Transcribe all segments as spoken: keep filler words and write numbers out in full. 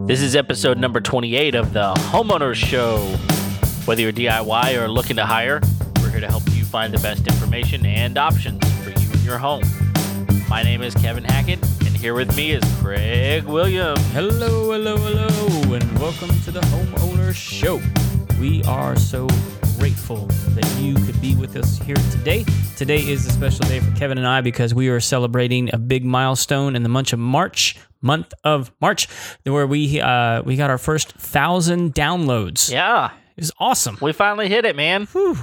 This is episode number twenty-eight of the Homeowner Show. Whether you're D I Y or looking to hire, we're here to help you find the best information and options for you and your home. My name is Kevin Hackett, and here with me is Craig Williams. Hello, hello, hello, and welcome to the Homeowner Show. We are so grateful that you could be with us here today. Today is a special day for Kevin and I because we are celebrating a big milestone in the month of March, month of March, where we uh, we got our first thousand downloads. Yeah, it was awesome. We finally hit it, man. Whew.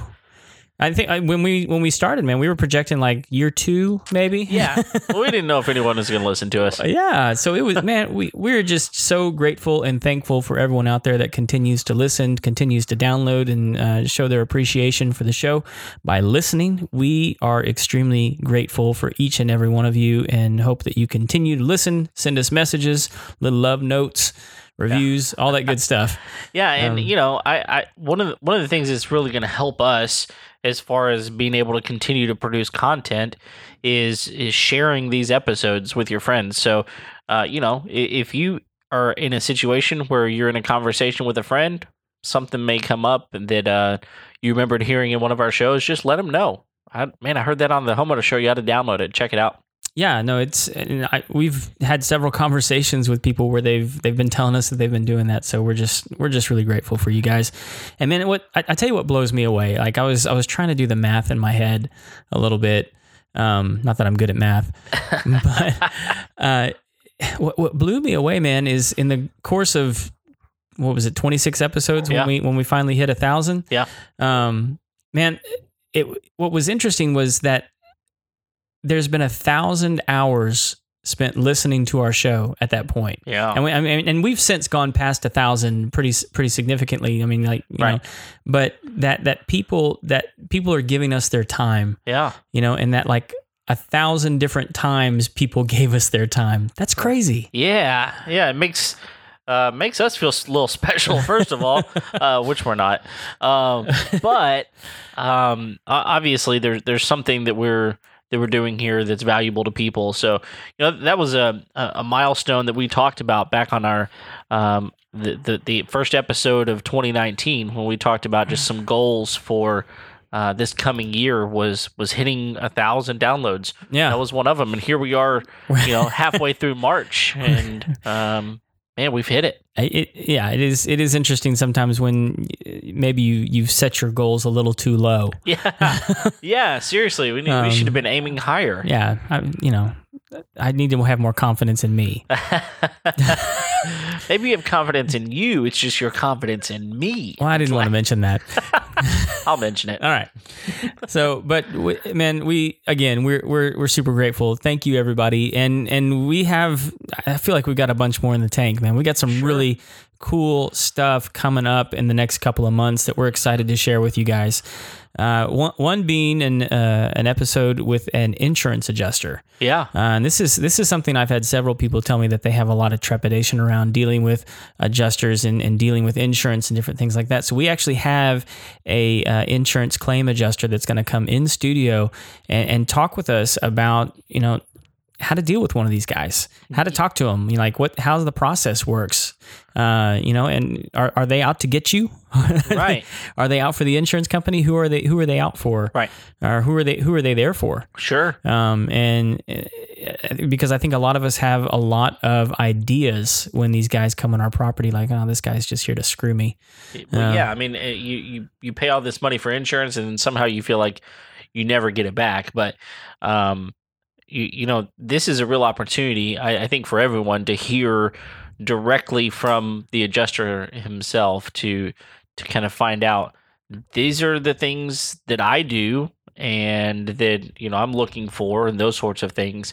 I think I, when we when we started, man, we were projecting like year two, maybe. Yeah, well, we didn't know if anyone was going to listen to us. Yeah, so it was, man, we, we're just so grateful and thankful for everyone out there that continues to listen, continues to download, and uh, show their appreciation for the show by listening. We are extremely grateful for each and every one of you and hope that you continue to listen, send us messages, little love notes, reviews, yeah, all that good stuff. Yeah, and um, you know, I, I one of the, one of the things that's really going to help us as far as being able to continue to produce content is is sharing these episodes with your friends. So, uh, you know, if you are in a situation where you're in a conversation with a friend, something may come up that uh, you remembered hearing in one of our shows, just let them know. I, man, I heard that on the Homeowner Show. You had to download it. Check it out. Yeah, no, it's I, we've had several conversations with people where they've they've been telling us that they've been doing that. So we're just we're just really grateful for you guys. And man, what I, I tell you what blows me away. Like I was I was trying to do the math in my head a little bit. Um, not that I'm good at math, but uh, what what blew me away, man, is in the course of what was it, twenty-six episodes when yeah. we when we finally hit a thousand. Yeah, um, man, it what was interesting was that there's been a thousand hours spent listening to our show at that point. Yeah. And we, I mean, and we've since gone past a thousand pretty, pretty significantly. I mean, like, you right. know, but that, that people, that people are giving us their time. Yeah. You know, and that like a thousand different times people gave us their time. That's crazy. Yeah. Yeah. It makes, uh, makes us feel a little special, first of all, uh, which we're not. Um, but, um, obviously there, there's something that we're, that we're doing here that's valuable to people. So, you know, that was a a milestone that we talked about back on our um, the, the the first episode of twenty nineteen when we talked about just some goals for uh, this coming year was was hitting a thousand downloads. Yeah, that was one of them, and here we are, you know, halfway through March, and um, man, we've hit it. It, yeah, it is. It is interesting sometimes when maybe you you've set your goals a little too low. Yeah, yeah. Seriously, we need, um, we should have been aiming higher. Yeah, I, you know, I need to have more confidence in me. Maybe you have confidence in you. It's just your confidence in me. Well, I didn't want to mention that. I'll mention it. All right. So, but we, man, we again, we're we're we're super grateful. Thank you, everybody, and and we have. I feel like we got a bunch more in the tank, man. We got some sure. really. cool stuff coming up in the next couple of months that we're excited to share with you guys. Uh, one, one being an uh, an episode with an insurance adjuster. Yeah, uh, and this is this is something I've had several people tell me that they have a lot of trepidation around dealing with adjusters and, and dealing with insurance and different things like that. So we actually have a uh, insurance claim adjuster that's going to come in studio and, and talk with us about, you know, how to deal with one of these guys, how to talk to them, you know, like what, how the process works, uh, you know, and are, are they out to get you? Right. Are they out for the insurance company? Who are they, who are they out for? Right. Or who are they, who are they there for? Sure. Um, and because I think a lot of us have a lot of ideas when these guys come on our property, like, oh, this guy's just here to screw me. Well, um, yeah. I mean, you, you, you pay all this money for insurance and then somehow you feel like you never get it back. But, um, You, you know, this is a real opportunity, I, I think, for everyone to hear directly from the adjuster himself to to kind of find out, these are the things that I do and that, you know, I'm looking for and those sorts of things.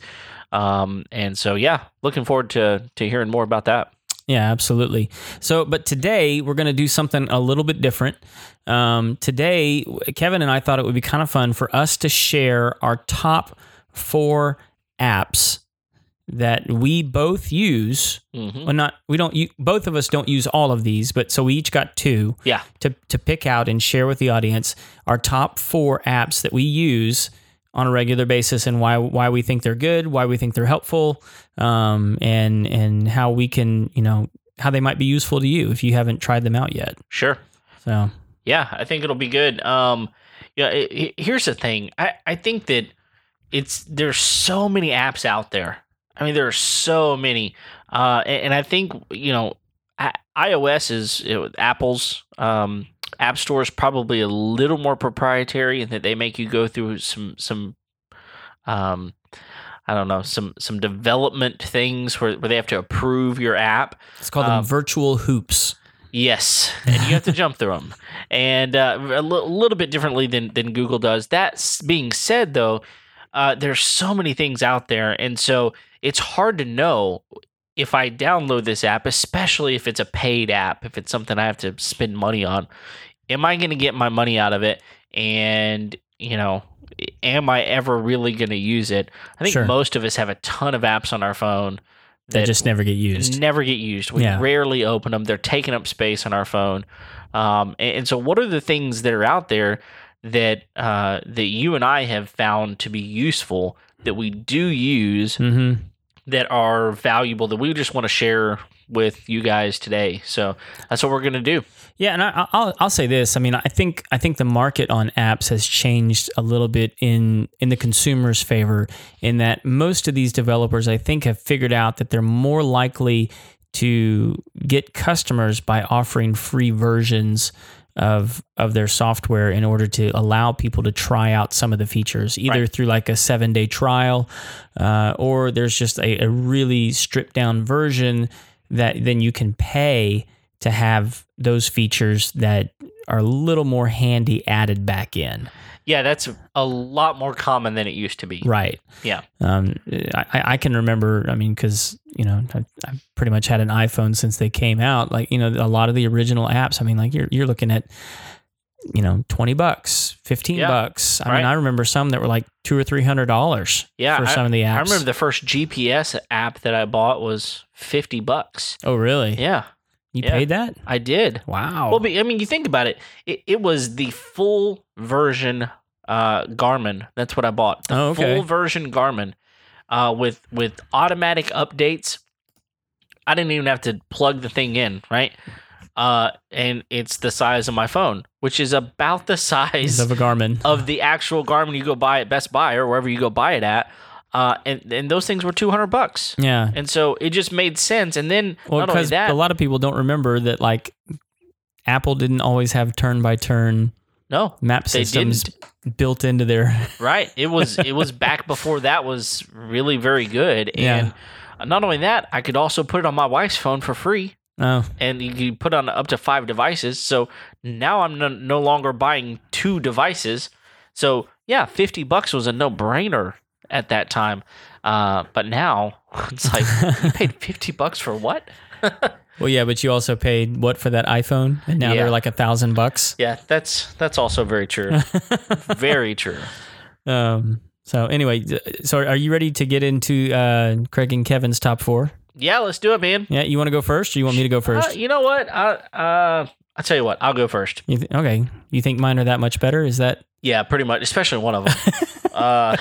Um, and so, yeah, looking forward to to hearing more about that. Yeah, absolutely. So, but today we're going to do something a little bit different. Um, today, Kevin and I thought it would be kind of fun for us to share our top four apps that we both use. Mm-hmm. Well, not we don't. You, both of us don't use all of these, but so we each got two. Yeah. To to pick out and share with the audience our top four apps that we use on a regular basis and why why we think they're good, why we think they're helpful, um, and and how we can, you know, how they might be useful to you if you haven't tried them out yet. Sure. So yeah, I think it'll be good. Um, yeah. It, it, here's the thing. I, I think that it's, there's so many apps out there. I mean, there are so many. Uh, and, and I think, you know, I, iOS is you know, Apple's, um, App Store is probably a little more proprietary in that they make you go through some, some, um, I don't know, some, some development things where, where they have to approve your app. It's called um, them virtual hoops. Yes. And you have to jump through them. And uh, a l- little bit differently than, than Google does. That being said, though, uh, there's so many things out there. And so it's hard to know if I download this app, especially if it's a paid app, if it's something I have to spend money on, am I going to get my money out of it? And, you know, am I ever really going to use it? I think sure. most of us have a ton of apps on our phone that they just never get used. Never get used. We yeah. rarely open them. They're taking up space on our phone. Um, and, and so what are the things that are out there that uh, that you and I have found to be useful that we do use mm-hmm. that are valuable that we just want to share with you guys today? So that's what we're going to do. Yeah, and I, I'll I'll say this. I mean, I think I think the market on apps has changed a little bit in in the consumer's favor, in that most of these developers, I think, have figured out that they're more likely to get customers by offering free versions of of their software in order to allow people to try out some of the features, either right. through like a seven-day trial uh, or there's just a, a really stripped-down version that then you can pay to have those features that are a little more handy added back in. Yeah, that's a lot more common than it used to be. Right. Yeah. Um, I, I can remember, I mean, because, you know, I, I pretty much had an iPhone since they came out. Like, you know, a lot of the original apps, I mean, like you're you're looking at, you know, twenty bucks, fifteen yeah. bucks. I right. mean, I remember some that were like two or three hundred dollars yeah, for some I, of the apps. I remember the first G P S app that I bought was fifty bucks. Oh, really? Yeah. You yeah, paid that? I did. Wow. Well, but, I mean, you think about it. It, it was the full version uh, Garmin. That's what I bought. The oh, okay. full version Garmin uh, with with automatic updates. I didn't even have to plug the thing in, right? Uh, and it's the size of my phone, which is about the size of a Garmin, of the actual Garmin you go buy at Best Buy or wherever you go buy it at. Uh, and, and those things were two hundred bucks. Yeah. And so it just made sense. And then well, not only that, a lot of people don't remember that like Apple didn't always have turn by turn no map systems didn't. built into their right. It was it was back before that was really very good. And yeah. not only that, I could also put it on my wife's phone for free. Oh. And you can put on up to five devices. So now I'm no, no longer buying two devices. So yeah, fifty bucks was a no-brainer at that time, uh, but now it's like you paid fifty bucks for what? Well, yeah, but you also paid what for that iPhone, and now yeah. they're like a thousand bucks. Yeah, that's that's also very true, very true. Um. So anyway, so are you ready to get into uh, Craig and Kevin's top four? Yeah, let's do it, man. Yeah, you want to go first, or you want me to go first? Uh, you know what? I uh, I'll tell you what. I'll go first. You th- okay. You think mine are that much better? Is that? Yeah, pretty much, especially one of them. Uh,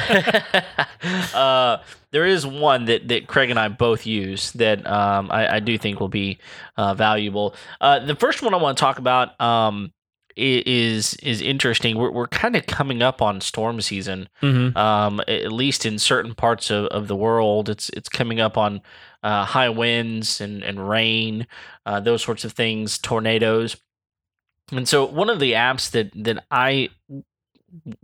uh, there is one that, that Craig and I both use that um, I, I do think will be uh, valuable. Uh, the first one I want to talk about um, is is interesting. We're we're kind of coming up on storm season, mm-hmm. um, at least in certain parts of, of the world. It's it's coming up on uh, high winds and and rain, uh, those sorts of things, tornadoes, and so one of the apps that that I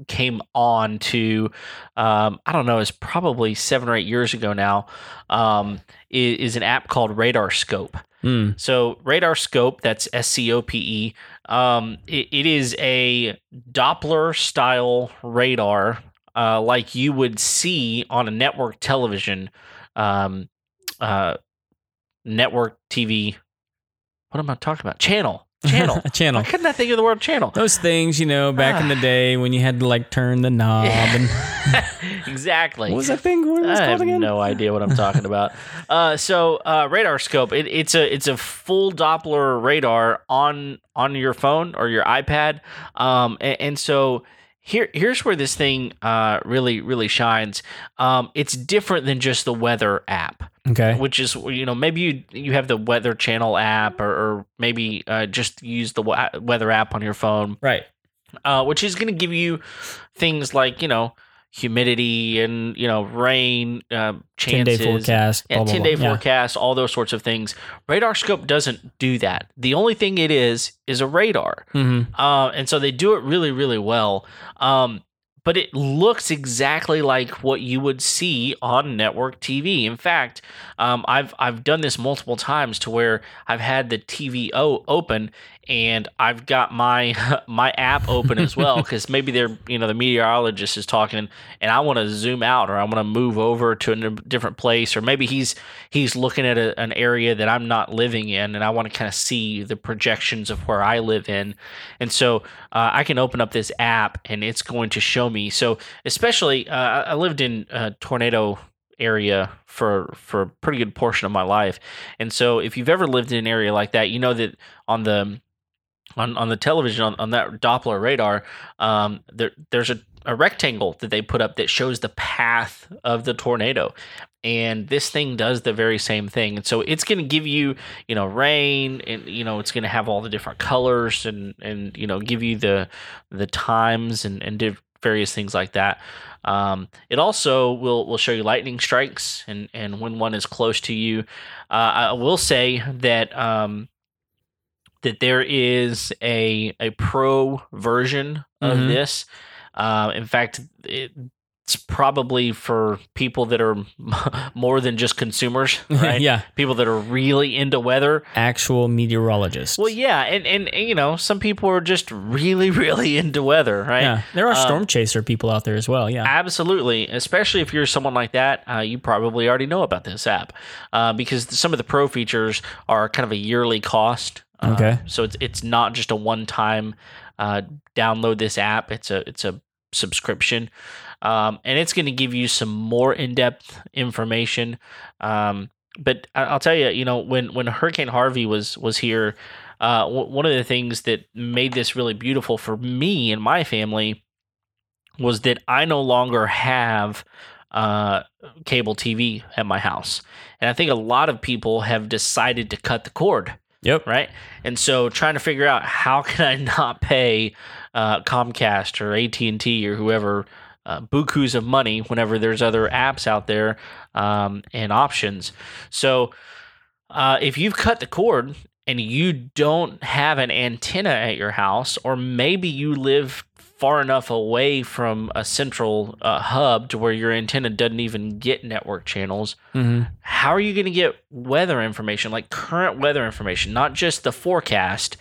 came on to, um, I don't know, it's probably seven or eight years ago now, um, is, is an app called Radar Scope. Mm. So Radar Scope, that's S C O P E. Um, it, it is a Doppler style radar, uh, like you would see on a network television, um, uh, network T V. What am I talking about? Channel. Channel. channel. I could not think of the word channel. Those things, you know, back uh, in the day when you had to like turn the knob. Yeah. And exactly. What was that thing? What was I called again? I have no idea what I'm talking about. Uh, so uh, Radar Scope, it, it's a it's a full Doppler radar on on your phone or your iPad, um, and, and so Here, here's where this thing uh, really, really shines. Um, it's different than just the weather app, okay? Which is, you know, maybe you you have the Weather Channel app, or, or maybe uh, just use the weather app on your phone, right? Uh, which is going to give you things like, you know, humidity and, you know, rain uh, chances, ten day forecast, yeah, blah, blah, ten day blah. forecast, yeah. all those sorts of things. Radar Scope doesn't do that. The only thing it is is a radar, mm-hmm. uh, and so they do it really, really well. Um, but it looks exactly like what you would see on network T V. In fact, um, I've I've done this multiple times to where I've had the T V O open. And I've got my my app open as well, because maybe they're, you know, the meteorologist is talking and I want to zoom out, or I want to move over to a different place, or maybe he's he's looking at a, an area that I'm not living in, and I want to kind of see the projections of where I live in. And so uh, I can open up this app and it's going to show me. So especially uh, I lived in a tornado area for for a pretty good portion of my life. And so if you've ever lived in an area like that, you know that on the On, on the television, on, on that Doppler radar, um, there, there's a, a rectangle that they put up that shows the path of the tornado. And this thing does the very same thing. And so it's going to give you, you know, rain, and, you know, it's going to have all the different colors, and, and you know, give you the the times and, and div- various things like that. Um, it also will will show you lightning strikes and, and when one is close to you. Uh, I will say that... Um, that there is a a pro version of mm-hmm. this. Uh, in fact, it, it's probably for people that are more than just consumers, right? Yeah. People that are really into weather. Actual meteorologists. Well, yeah. And, and, and you know, some people are just really, really into weather, right? Yeah. There are storm um, chaser people out there as well, yeah. Absolutely. Especially if you're someone like that, uh, you probably already know about this app. Uh, because some of the pro features are kind of a yearly cost. Okay. Uh, so it's it's not just a one-time uh, download this app. It's a it's a subscription, um, and it's going to give you some more in-depth information. Um, but I'll tell you, you know, when when Hurricane Harvey was was here, uh, w- one of the things that made this really beautiful for me and my family was that I no longer have uh, cable T V at my house, and I think a lot of people have decided to cut the cord. Yep. Right. And so trying to figure out how can I not pay uh, Comcast or A T and T or whoever uh, bukus of money whenever there's other apps out there um, and options. So uh, if you've cut the cord and you don't have an antenna at your house, or maybe you live far enough away from a central uh, hub to where your antenna doesn't even get network channels, mm-hmm. how are you going to get weather information, like current weather information, not just the forecast,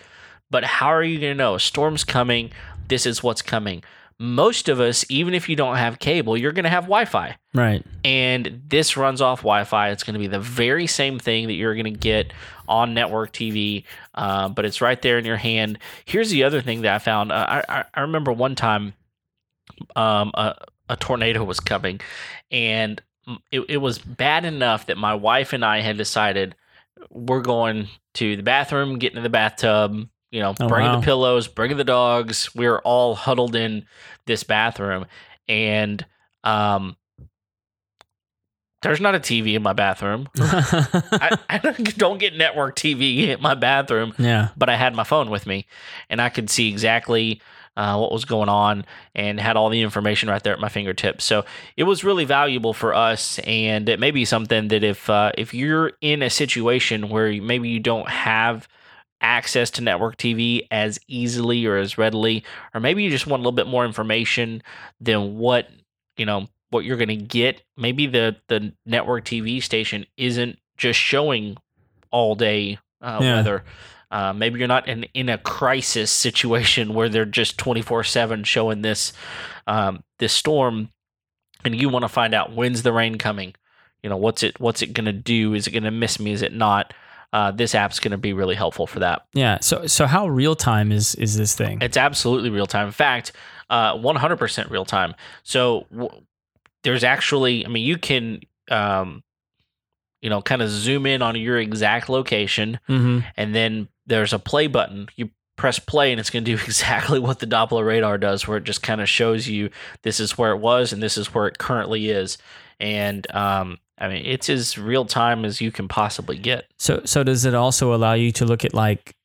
but how are you going to know a storm's coming, this is what's coming? Most of us, even if you don't have cable, you're going to have Wi-Fi. Right. And this runs off Wi-Fi. It's going to be the very same thing that you're going to get on network T V, uh, but it's right there in your hand. Here's the other thing that I found. Uh, I, I remember one time um, a, a tornado was coming, and it, it was bad enough that my wife and I had decided we're going to the bathroom, getting in the bathtub, you know, oh, bringing wow. the pillows, bringing the dogs. We were all huddled in this bathroom, and um, there's not a T V in my bathroom. I, I don't get network T V in my bathroom, yeah. but I had my phone with me, and I could see exactly uh, what was going on and had all the information right there at my fingertips. So it was really valuable for us, and it may be something that if uh, if you're in a situation where maybe you don't have access to network T V as easily or as readily, or maybe you just want a little bit more information than what, you know, what you're going to get. Maybe the, the network T V station isn't just showing all day uh, yeah. weather. Uh, maybe you're not in, in a crisis situation where they're just twenty-four seven showing this, um, this storm, and you want to find out when's the rain coming. You know, what's it, what's it going to do? Is it going to miss me? Is it not? Uh, this app's going to be really helpful for that. Yeah. So, so how real time is is this thing? It's absolutely real time. In fact, uh, one hundred percent real time. So w- there's actually, I mean, you can, um, you know, kind of zoom in on your exact location, mm-hmm. and then there's a play button. You press play and it's going to do exactly what the Doppler radar does, where it just kind of shows you this is where it was and this is where it currently is. And um, I mean, it's as real time as you can possibly get. So so does it also allow you to look at like,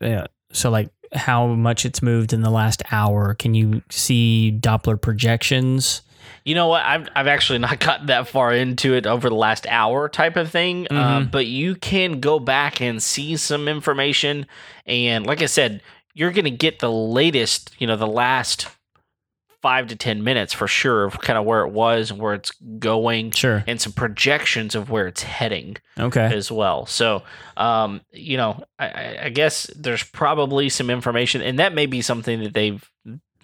yeah, so like how much it's moved in the last hour? Can you see Doppler projections? You know what? I've I've actually not gotten that far into it over the last hour type of thing, mm-hmm. uh, but you can go back and see some information. And like I said, you're going to get the latest, you know, the last five to ten minutes for sure of kind of where it was and where it's going. Sure. And some projections of where it's heading. Okay. As well. So, um, you know, I, I guess there's probably some information, and that may be something that they've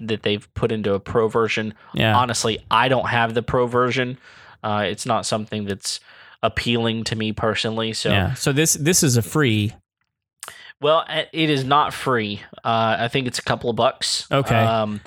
that they've put into a pro version. Yeah. Honestly, I don't have the pro version. Uh, it's not something that's appealing to me personally. So, yeah. So this, this is a free. Well, it is not free. Uh, I think it's a couple of bucks. Okay. Um,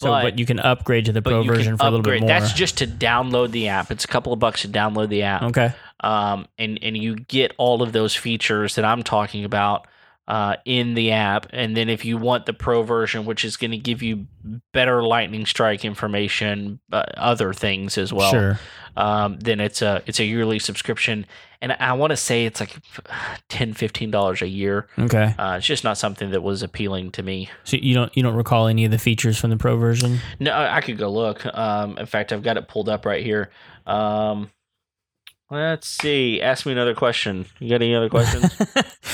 so, but, but you can upgrade to the pro version for upgrade. a little bit more. That's just to download the app. It's a couple of bucks to download the app. Okay. Um, and, and you get all of those features that I'm talking about Uh, in the app. And then if you want the pro version, which is going to give you better lightning strike information, uh, other things as well. Sure. Um, then it's a it's a yearly subscription, and I want to say it's like ten dollars, fifteen dollars a year. Okay. Uh, it's just not something that was appealing to me. So you don't you don't recall any of the features from the pro version? No, I could go look. Um, in fact, I've got it pulled up right here. Um, Let's see. Ask me another question. You got any other questions?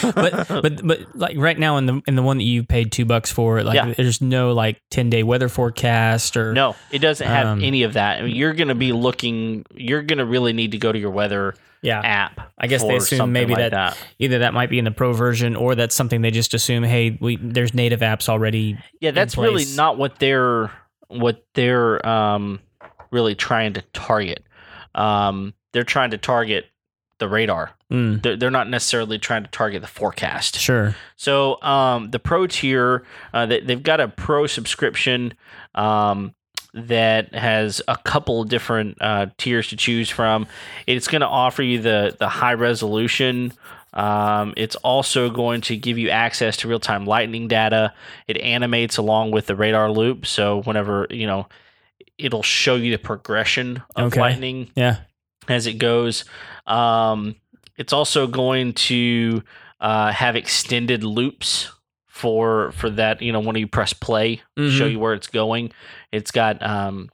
but but but like right now in the in the one that you paid two bucks for, like yeah. there's no like ten day weather forecast or no, it doesn't have um, any of that. I mean, you're gonna be looking. You're gonna really need to go to your weather yeah. app. I guess they assume maybe like that, that either that might be in the pro version or that's something they just assume. Hey, we there's native apps already. Yeah, that's in place. Really not what they're what they're um really trying to target. Um. They're trying to target the radar. Mm. They're, they're not necessarily trying to target the forecast. Sure. So um, the pro tier, uh, they, they've got a pro subscription um, that has a couple different uh, tiers to choose from. It's going to offer you the the high resolution. Um, it's also going to give you access to real-time lightning data. It animates along with the radar loop. So whenever, you know, it'll show you the progression of okay. lightning. Yeah. As it goes, um, it's also going to uh, have extended loops for for that. You know, when you press play, mm-hmm. show you where it's going. It's got um,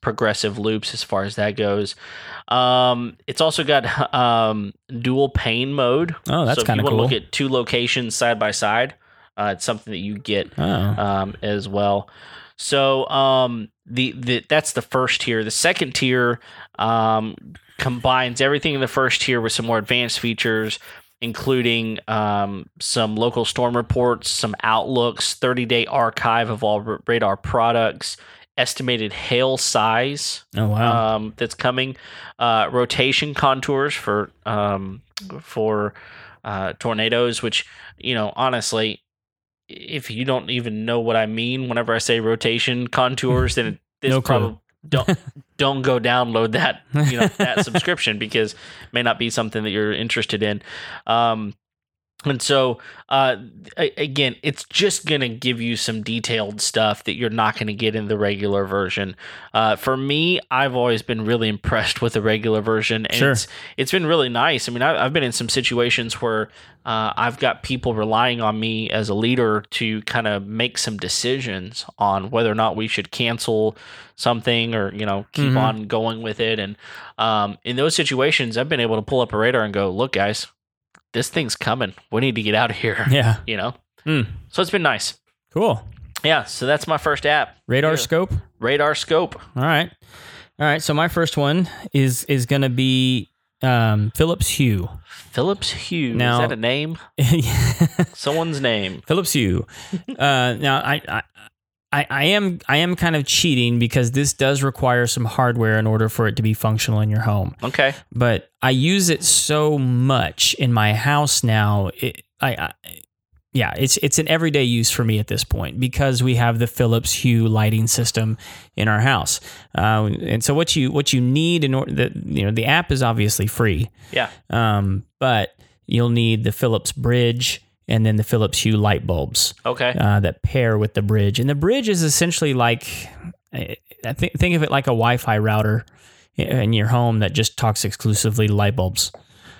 progressive loops as far as that goes. Um, it's also got um, dual pane mode. Oh, that's kind of cool. So if you want to look at two locations side by side, uh, it's something that you get oh. um, as well. So um, the the that's the first tier. The second tier um, combines everything in the first tier with some more advanced features, including um, some local storm reports, some outlooks, thirty-day archive of all r- radar products, estimated hail size. Oh wow! Um, that's coming. Uh, rotation contours for um, for uh, tornadoes, which you know honestly. If you don't even know what I mean whenever I say rotation contours, then this no probably don't don't go download that you know that subscription because it may not be something that you're interested in. Um, and so uh, again, it's just gonna give you some detailed stuff that you're not gonna get in the regular version. Uh, for me, I've always been really impressed with the regular version, and sure. it's it's been really nice. I mean, I've been in some situations where. Uh, I've got people relying on me as a leader to kind of make some decisions on whether or not we should cancel something or, you know, keep mm-hmm. on going with it. And um, in those situations, I've been able to pull up a radar and go, look, guys, this thing's coming. We need to get out of here. Yeah. You know? Mm. So it's been nice. Cool. Yeah. So that's my first app. Radar yeah. Scope? Radar Scope. All right. All right. So my first one is is going to be... Um, Philips Hue. Philips Hue. Now, is that a name? Someone's name. Philips Hue. Uh, now I, I, I am, I am kind of cheating because this does require some hardware in order for it to be functional in your home. Okay. But I use it so much in my house now. It, I, I, yeah, it's it's an everyday use for me at this point because we have the Philips Hue lighting system in our house, uh, and so what you what you need in order the you know the app is obviously free, yeah, um, but you'll need the Philips Bridge and then the Philips Hue light bulbs. Okay. Uh, that pair with the bridge. And the bridge is essentially like, I think think of it like a Wi-Fi router in your home that just talks exclusively to light bulbs.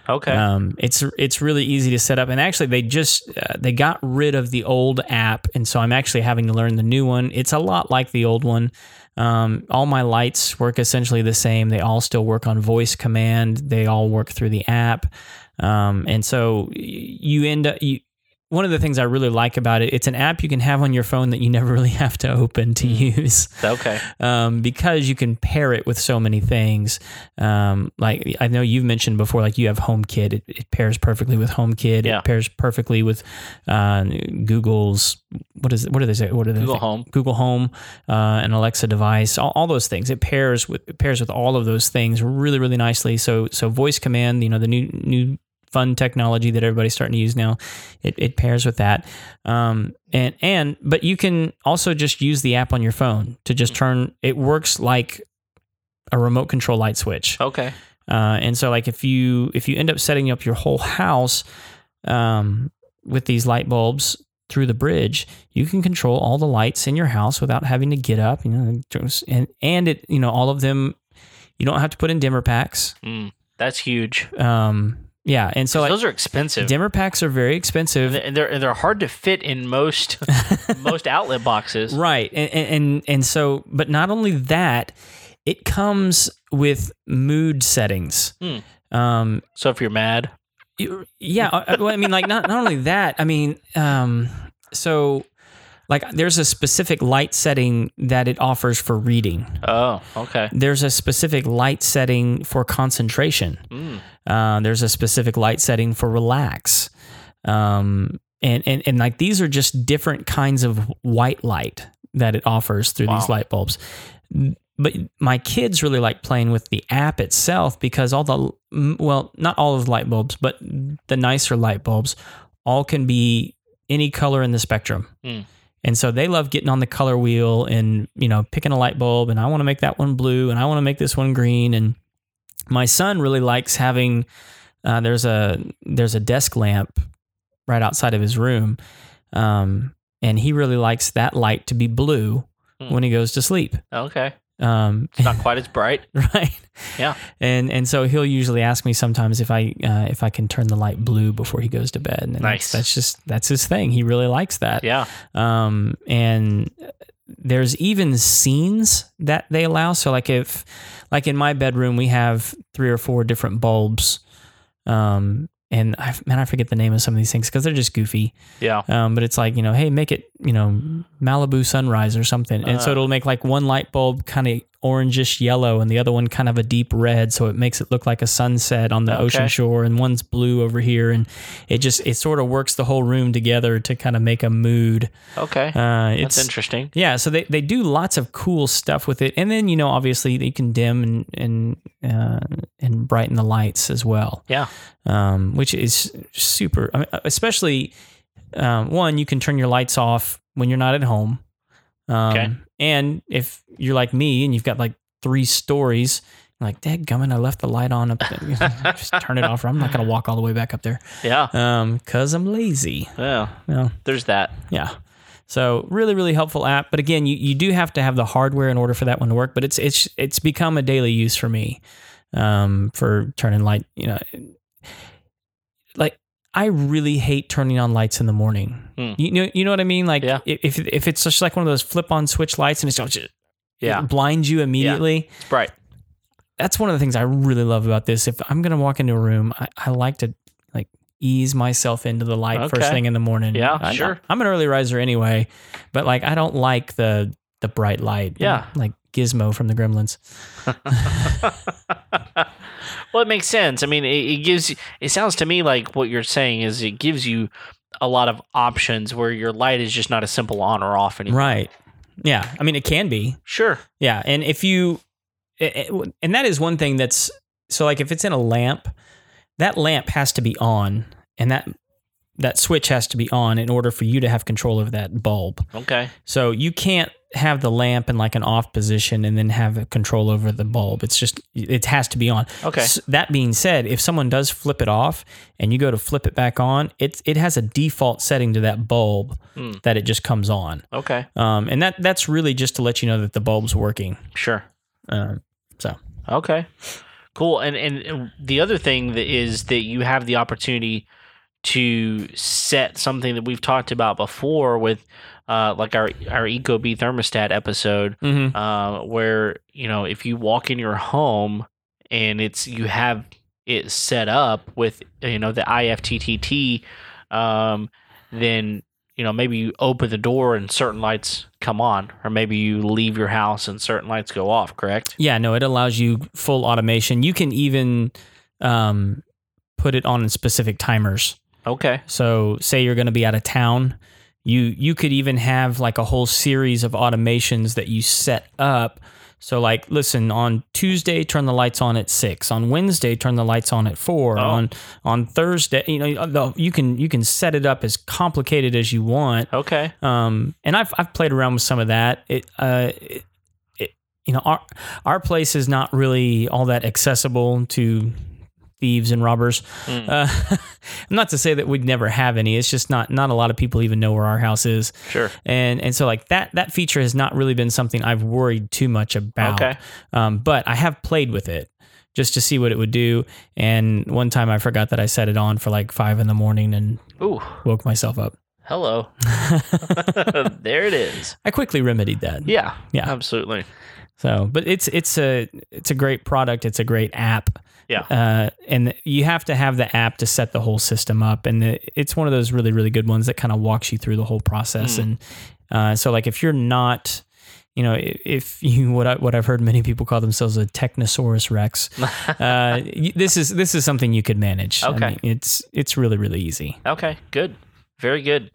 Okay. Um, it's it's really easy to set up, and actually they just uh, they got rid of the old app, and so I'm actually having to learn the new one. It's a lot like the old one. Um, all my lights work essentially the same. They all still work on voice command. They all work through the app, um, and so you end up. You, one of the things I really like about it, it's an app you can have on your phone that you never really have to open to use. Okay. Um, because you can pair it with so many things. Um, like I know you've mentioned before, like you have HomeKit. It, it pairs perfectly with HomeKit. Yeah. It pairs perfectly with uh, Google's, what is it? What do they say? What are they? Google Home. Google Home, uh, an Alexa device, all, all those things. It pairs with it pairs with all of those things really, really nicely. So so voice command, you know, the new new. fun technology that everybody's starting to use now. It, it pairs with that. Um, and, and, but you can also just use the app on your phone to just turn, it works like a remote control light switch. Okay. Uh, and so like if you, if you end up setting up your whole house, um, with these light bulbs through the bridge, you can control all the lights in your house without having to get up, you know, and, and it, you know, all of them, you don't have to put in dimmer packs. Mm, that's huge. Um, Yeah, and so like, those are expensive. Dimmer packs are very expensive, and they're and they're hard to fit in most most outlet boxes. Right, and, and and so, but not only that, it comes with mood settings. Hmm. Um, so if you're mad, it, yeah, well, I mean, like not not only that, I mean, um, so like there's a specific light setting that it offers for reading. Oh, okay. There's a specific light setting for concentration. Mm. Uh, there's a specific light setting for relax. Um, and, and, and like, these are just different kinds of white light that it offers through wow. these light bulbs. But my kids really like playing with the app itself because all the, well, not all of the light bulbs, but the nicer light bulbs all can be any color in the spectrum. Mm. And so they love getting on the color wheel and, you know, picking a light bulb, and I want to make that one blue, and I want to make this one green. And my son really likes having, uh, there's a, there's a desk lamp right outside of his room. Um, and he really likes that light to be blue hmm. when he goes to sleep. Okay. Um, it's not quite as bright. Right. Yeah. And, and so he'll usually ask me sometimes if I, uh, if I can turn the light blue before he goes to bed. And nice. That's, that's just, that's his thing. He really likes that. Yeah. Um, and there's even scenes that they allow. So like if, like in my bedroom, we have three or four different bulbs. Um, and I, man, I forget the name of some of these things because they're just goofy. Yeah. Um, but it's like, you know, hey, make it, you know, Malibu sunrise or something. And uh, so it'll make like one light bulb kind of orangish yellow and the other one kind of a deep red. So it makes it look like a sunset on the okay. ocean shore, and one's blue over here. And it just, it sort of works the whole room together to kind of make a mood. Okay. Uh, it's, That's interesting. Yeah. So they, they do lots of cool stuff with it. And then, you know, obviously you can dim and, and, uh, and brighten the lights as well. Yeah. Um, which is super, I mean, especially, um, one, you can turn your lights off when you're not at home. Um, okay. And if you're like me and you've got like three stories, like, dadgummit, I left the light on up there. Just turn it off, or I'm not going to walk all the way back up there. Yeah. Um, cause I'm lazy. Yeah. Yeah. There's that. Yeah. So really, really helpful app. But again, you, you do have to have the hardware in order for that one to work, but it's, it's, it's become a daily use for me, um, for turning light, you know, like, I really hate turning on lights in the morning. Hmm. You know, you know what I mean? Like yeah. if, if it's just like one of those flip on switch lights and it's just yeah. it blinds you immediately. Yeah. Right. That's one of the things I really love about this. If I'm going to walk into a room, I, I like to like ease myself into the light okay. first thing in the morning. Yeah, I, sure. I'm an early riser anyway, but like, I don't like the, the bright light. Yeah. I'm like Gizmo from the Gremlins. Well, it makes sense. I mean, it, it gives you, it sounds to me like what you're saying is it gives you a lot of options where your light is just not a simple on or off anymore. Right. Yeah. I mean, it can be. Sure. Yeah. And if you, it, it, and that is one thing that's, so like if it's in a lamp, that lamp has to be on, and that, that switch has to be on in order for you to have control over that bulb. Okay. So you can't have the lamp in like an off position and then have a control over the bulb. It's just, it has to be on. Okay. So that being said, if someone does flip it off and you go to flip it back on, it's, it has a default setting to that bulb mm. that it just comes on. Okay. Um, and that, that's really just to let you know that the bulb's working. Sure. Um, so. Okay. Cool. And, and the other thing that is that you have the opportunity to set something that we've talked about before with, uh, like our, our Ecobee thermostat episode, mm-hmm. uh, where, you know, if you walk in your home and it's, you have it set up with, you know, the I F T T T, um, then, you know, maybe you open the door and certain lights come on, or maybe you leave your house and certain lights go off, correct? Yeah, no, it allows you full automation. You can even, um, put it on in specific timers. Okay. So say you're going to be out of town, you you could even have like a whole series of automations that you set up. So like, listen, on Tuesday, turn the lights on at six. On Wednesday, turn the lights on at four. Oh. On on Thursday, you know, you can you can set it up as complicated as you want. Okay. Um, and I've I've played around with some of that. It uh, it, it, you know, our our place is not really all that accessible to thieves and robbers. Mm. Uh, not to say that we'd never have any. It's just not not a lot of people even know where our house is. Sure. And and so like that that feature has not really been something I've worried too much about. Okay. Um, but I have played with it just to see what it would do. And one time I forgot that I set it on for like five in the morning and Ooh. woke myself up. Hello. There it is. I quickly remedied that. Yeah. Yeah. Absolutely. So, but it's it's a it's a great product. It's a great app. Yeah, uh, and you have to have the app to set the whole system up, and the, it's one of those really, really good ones that kind of walks you through the whole process. Mm. And uh, so, like, if you're not, you know, if you what I, what I've heard many people call themselves a Technosaurus Rex, uh, this is this is something you could manage. Okay, I mean, it's it's really, really easy. Okay, good, very good.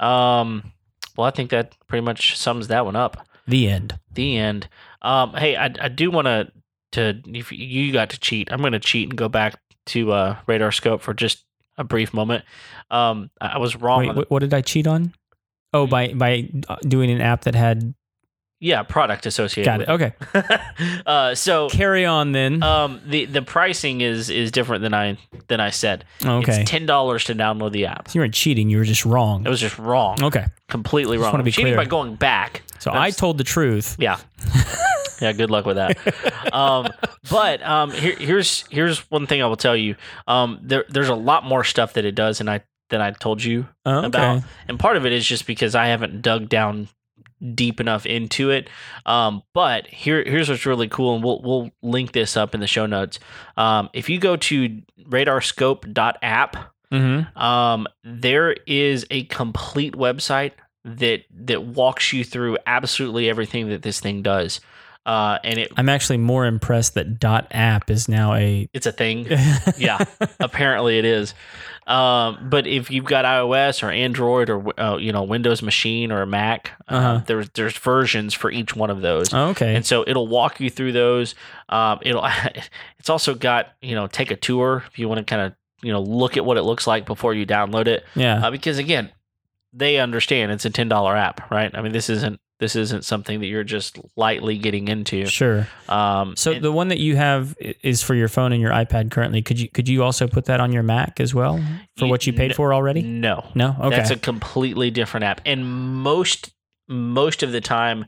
Um, well, I think that pretty much sums that one up. The end. The end. Um, hey, I I do want to. To if you got to cheat, I'm going to cheat and go back to uh, Radar Scope for just a brief moment. Um, I was wrong. Wait, on what did I cheat on? Oh, by by doing an app that had yeah product associated. Got it. With okay. It. uh, so carry on then. Um, the the pricing is is different than I than I said. Okay, it's ten dollars to download the app. So you weren't cheating. You were just wrong. It was just wrong. Okay, completely wrong. I just want to be cheating clear. By going back. So I just told the truth. Yeah. Yeah, good luck with that. um, but um, here, here's here's one thing I will tell you. Um, there, there's a lot more stuff that it does, and I than I told you oh, okay. about. And part of it is just because I haven't dug down deep enough into it. Um, but here, here's what's really cool, and we'll we'll link this up in the show notes. Um, if you go to radar scope dot app, mm-hmm. um, there is a complete website that that walks you through absolutely everything that this thing does. Uh, and it, I'm actually more impressed that .app is now a... It's a thing. Yeah, apparently it is. Um, but if you've got iOS or Android or uh, you know Windows machine or a Mac, uh-huh. uh, there's there's versions for each one of those. Oh, okay. And so it'll walk you through those. Um, it'll it's also got you know take a tour if you want to kind of you know look at what it looks like before you download it. Yeah. Uh, because again, they understand it's a ten dollar app, right? I mean, this isn't. This isn't something that you're just lightly getting into. Sure. Um, so and, the one that you have is for your phone and your iPad currently. Could you could you also put that on your Mac as well for what you paid n- for already? No. No? Okay. That's a completely different app. And most most of the time,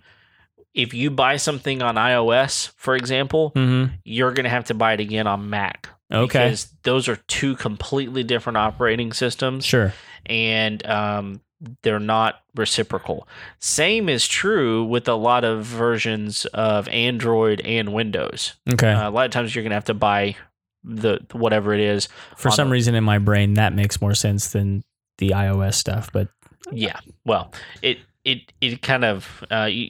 if you buy something on iOS, for example, mm-hmm. you're going to have to buy it again on Mac. Okay. Because those are two completely different operating systems. Sure. And... um they're not reciprocal. Same is true with a lot of versions of Android and Windows. Okay. Uh, a lot of times you're going to have to buy the whatever it is. For some the, reason in my brain, that makes more sense than the iOS stuff. But yeah, well, it it it kind of uh, you,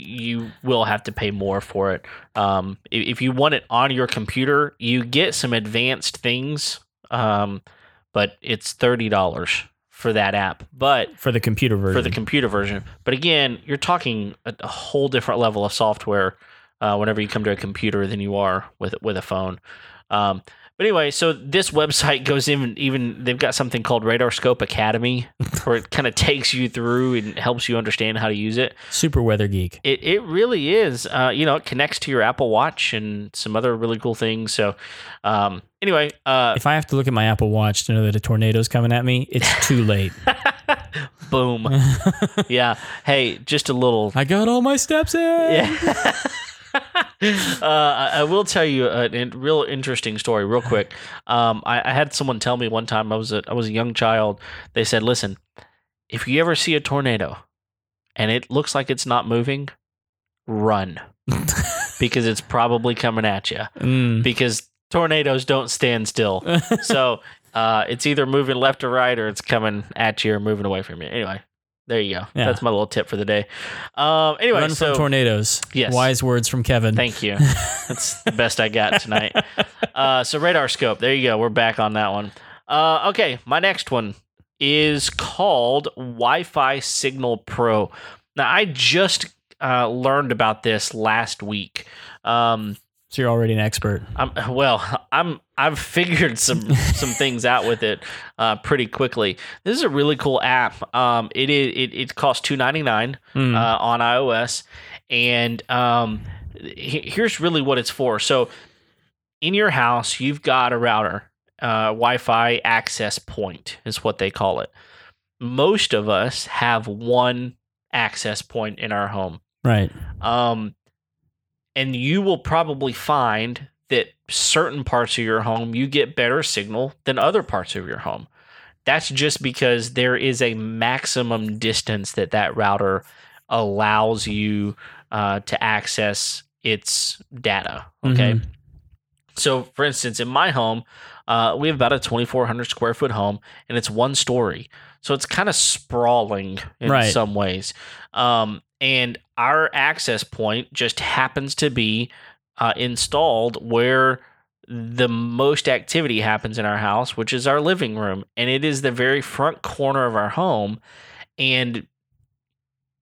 you will have to pay more for it. Um, if you want it on your computer, you get some advanced things, um, but it's thirty dollars. For that app, but for the computer version, for the computer version, but again, you're talking a, a whole different level of software. Uh, whenever you come to a computer, than you are with with a phone. Um, But anyway, so this website goes even, even they've got something called Radar Scope Academy, where it kind of takes you through and helps you understand how to use it. Super weather geek. It it really is. Uh, you know, it connects to your Apple Watch and some other really cool things. So um, anyway. Uh, if I have to look at my Apple Watch to know that a tornado's coming at me, it's too late. Boom. Yeah. Hey, just a little. I got all my steps in. Yeah. uh, I, I will tell you a, a real interesting story real quick. Um, I, I had someone tell me one time, I was a, I was a young child. They said, listen, if you ever see a tornado and it looks like it's not moving, run because it's probably coming at you mm. because tornadoes don't stand still. So uh, it's either moving left or right, or it's coming at you or moving away from you. Anyway. There you go. Yeah. That's my little tip for the day. Um, anyway, Run so, from tornadoes. Yes. Wise words from Kevin. Thank you. That's the best I got tonight. Uh, so Radar Scope. There you go. We're back on that one. Uh, okay. My next one is called Wi-Fi Signal Pro. Now, I just uh, learned about this last week. Um, so you're already an expert. I'm, well, I'm... I've figured some some things out with it uh, pretty quickly. This is a really cool app. Um, it is it, it costs two dollars and ninety-nine cents mm. uh, on iOS, and um, he, here's really what it's for. So, in your house, you've got a router, uh, Wi-Fi access point is what they call it. Most of us have one access point in our home, right? Um, and you will probably find that certain parts of your home, you get better signal than other parts of your home. That's just because there is a maximum distance that that router allows you uh, to access its data. Okay. Mm-hmm. So for instance, in my home, uh, we have about a twenty-four hundred square foot home and it's one story. So it's kind of sprawling in right. some ways. Um, and our access point just happens to be Uh, installed where the most activity happens in our house, which is our living room. And it is the very front corner of our home. And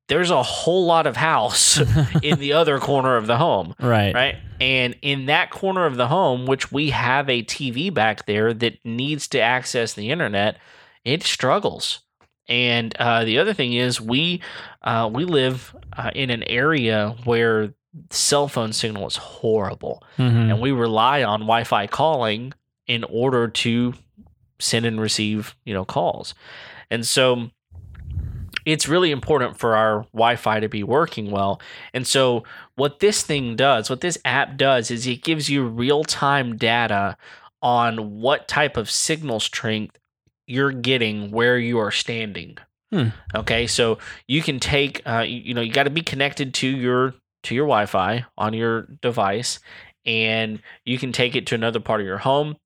there's a whole lot of house in the other corner of the home. Right. Right. And in that corner of the home, which we have a T V back there that needs to access the internet, it struggles. And uh, the other thing is we, uh, we live uh, in an area where cell phone signal is horrible, mm-hmm. and we rely on Wi-Fi calling in order to send and receive, you know, calls. And so it's really important for our Wi-Fi to be working well. And so what this thing does, what this app does, is it gives you real-time data on what type of signal strength you're getting where you are standing. Hmm. Okay, so you can take, uh, you, you know, you got to be connected to your to your Wi-Fi on your device, and you can take it to another part of your home,